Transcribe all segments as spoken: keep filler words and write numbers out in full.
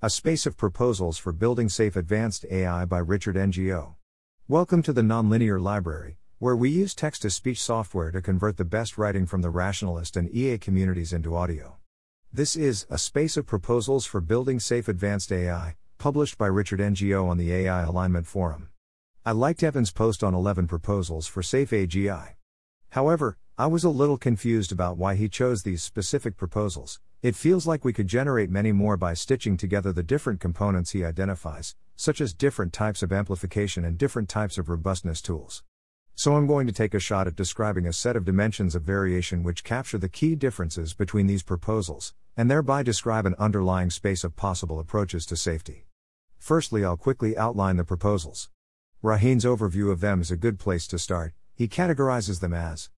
A Space of Proposals for Building Safe Advanced A I by Richard Ngo. Welcome to the Nonlinear Library, where we use text-to-speech software to convert the best writing from the rationalist and E A communities into audio. This is A Space of Proposals for Building Safe Advanced A I, published by Richard Ngo on the A I Alignment Forum. I liked Evan's post on eleven proposals for safe A G I. However, I was a little confused about why he chose these specific proposals. It feels like we could generate many more by stitching together the different components he identifies, such as different types of amplification and different types of robustness tools. So I'm going to take a shot at describing a set of dimensions of variation which capture the key differences between these proposals, and thereby describe an underlying space of possible approaches to safety. Firstly, I'll quickly outline the proposals. Rahin's overview of them is a good place to start. He categorizes them as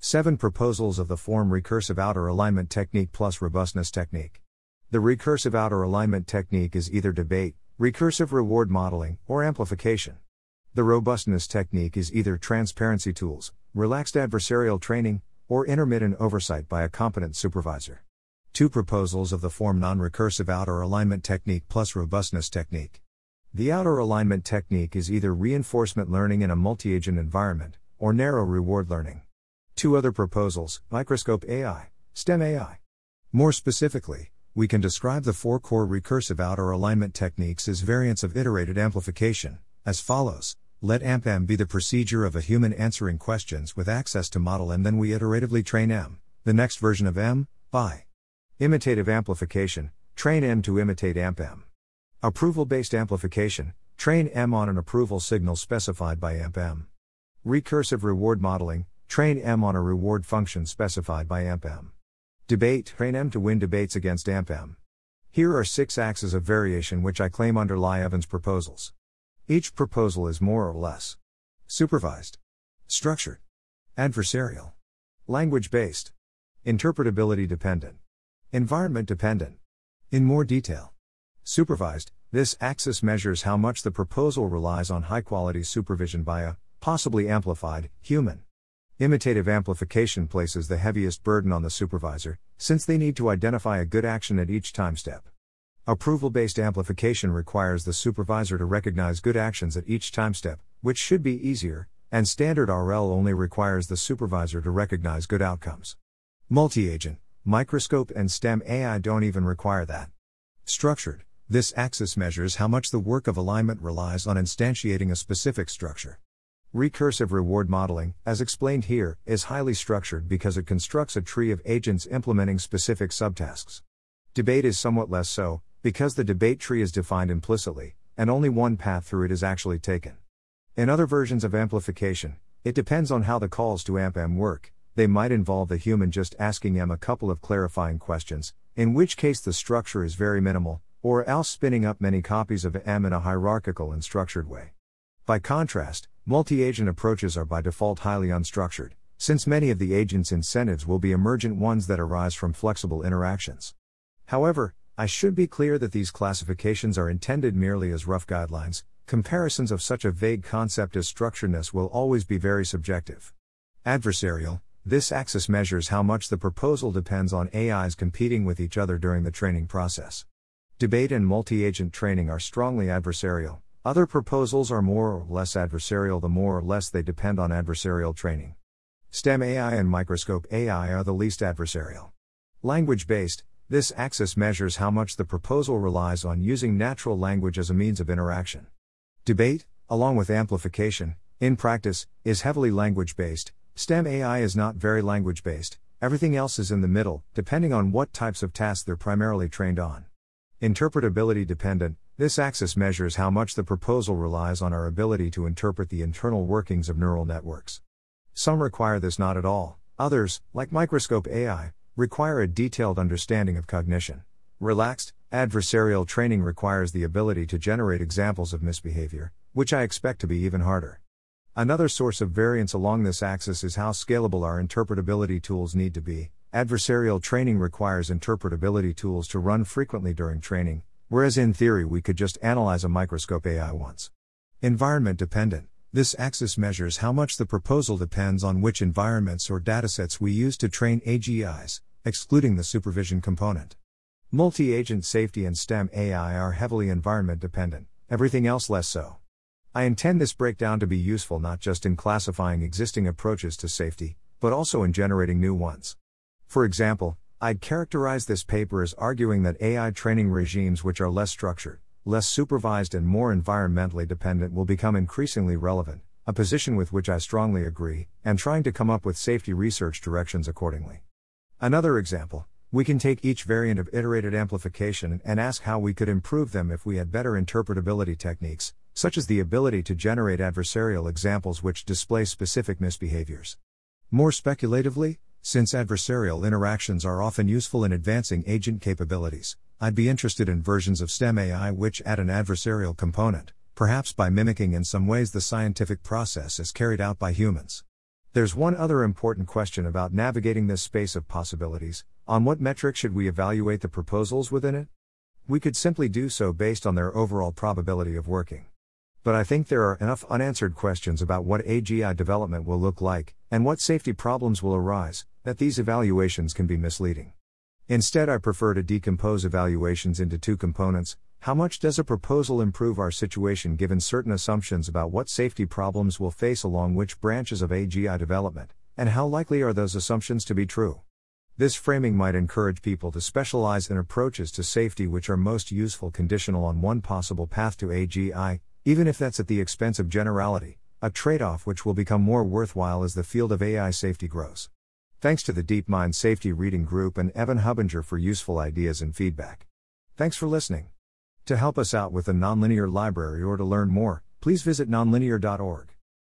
seven proposals of the form recursive outer alignment technique plus robustness technique. The recursive outer alignment technique is either debate, recursive reward modeling, or amplification. The robustness technique is either transparency tools, relaxed adversarial training, or intermittent oversight by a competent supervisor. Two proposals of the form non-recursive outer alignment technique plus robustness technique. The outer alignment technique is either reinforcement learning in a multi-agent environment, or narrow reward learning. Two other proposals, Microscope A I, STEM A I. More specifically, we can describe the four core recursive outer alignment techniques as variants of iterated amplification, as follows. Let A M P M be the procedure of a human answering questions with access to model M, then we iteratively train M, the next version of M, by imitative amplification, train M to imitate A M P M. Approval-based amplification, train M on an approval signal specified by A M P M. Recursive reward modeling, train M on a reward function specified by A M P M. Debate, train M to win debates against A M P M. Here are six axes of variation which I claim underlie Evan's proposals. Each proposal is more or less supervised, structured, adversarial, language-based, interpretability-dependent, environment-dependent. In more detail, supervised, this axis measures how much the proposal relies on high-quality supervision by a, possibly amplified, human. Imitative amplification places the heaviest burden on the supervisor, since they need to identify a good action at each time step. Approval-based amplification requires the supervisor to recognize good actions at each time step, which should be easier, and standard R L only requires the supervisor to recognize good outcomes. Multi-agent, Microscope and STEM A I don't even require that. Structured, this axis measures how much the work of alignment relies on instantiating a specific structure. Recursive reward modeling, as explained here, is highly structured because it constructs a tree of agents implementing specific subtasks. Debate is somewhat less so, because the debate tree is defined implicitly, and only one path through it is actually taken. In other versions of amplification, it depends on how the calls to A M P M work. They might involve the human just asking M a couple of clarifying questions, in which case the structure is very minimal, or else spinning up many copies of M in a hierarchical and structured way. By contrast, multi-agent approaches are by default highly unstructured, since many of the agent's incentives will be emergent ones that arise from flexible interactions. However, I should be clear that these classifications are intended merely as rough guidelines. Comparisons of such a vague concept as structuredness will always be very subjective. Adversarial, this axis measures how much the proposal depends on A Is competing with each other during the training process. Debate and multi-agent training are strongly adversarial. Other proposals are more or less adversarial the more or less they depend on adversarial training. STEM A I and Microscope A I are the least adversarial. Language-based, this axis measures how much the proposal relies on using natural language as a means of interaction. Debate, along with amplification, in practice, is heavily language-based. STEM A I is not very language-based. Everything else is in the middle, depending on what types of tasks they're primarily trained on. Interpretability-dependent, this axis measures how much the proposal relies on our ability to interpret the internal workings of neural networks. Some require this not at all. Others, like Microscope A I, require a detailed understanding of cognition. Relaxed, adversarial training requires the ability to generate examples of misbehavior, which I expect to be even harder. Another source of variance along this axis is how scalable our interpretability tools need to be. Adversarial training requires interpretability tools to run frequently during training, whereas in theory we could just analyze a Microscope A I once. Environment dependent, this axis measures how much the proposal depends on which environments or datasets we use to train A G Is, excluding the supervision component. Multi-agent safety and STEM A I are heavily environment dependent, everything else less so. I intend this breakdown to be useful not just in classifying existing approaches to safety, but also in generating new ones. For example, I'd characterize this paper as arguing that A I training regimes which are less structured, less supervised and more environmentally dependent will become increasingly relevant, a position with which I strongly agree, and trying to come up with safety research directions accordingly. Another example. We can take each variant of iterated amplification and ask how we could improve them if we had better interpretability techniques, such as the ability to generate adversarial examples which display specific misbehaviors. More speculatively, since adversarial interactions are often useful in advancing agent capabilities, I'd be interested in versions of STEM A I which add an adversarial component, perhaps by mimicking in some ways the scientific process as carried out by humans. There's one other important question about navigating this space of possibilities. On what metric should we evaluate the proposals within it? We could simply do so based on their overall probability of working. But I think there are enough unanswered questions about what A G I development will look like, and what safety problems will arise, that these evaluations can be misleading. Instead, I prefer to decompose evaluations into two components: how much does a proposal improve our situation given certain assumptions about what safety problems we'll face along which branches of A G I development, and how likely are those assumptions to be true? This framing might encourage people to specialize in approaches to safety which are most useful conditional on one possible path to A G I, even if that's at the expense of generality, a trade-off which will become more worthwhile as the field of A I safety grows. Thanks to the DeepMind Safety Reading Group and Evan Hubbinger for useful ideas and feedback. Thanks for listening. To help us out with the Nonlinear Library or to learn more, please visit nonlinear dot org.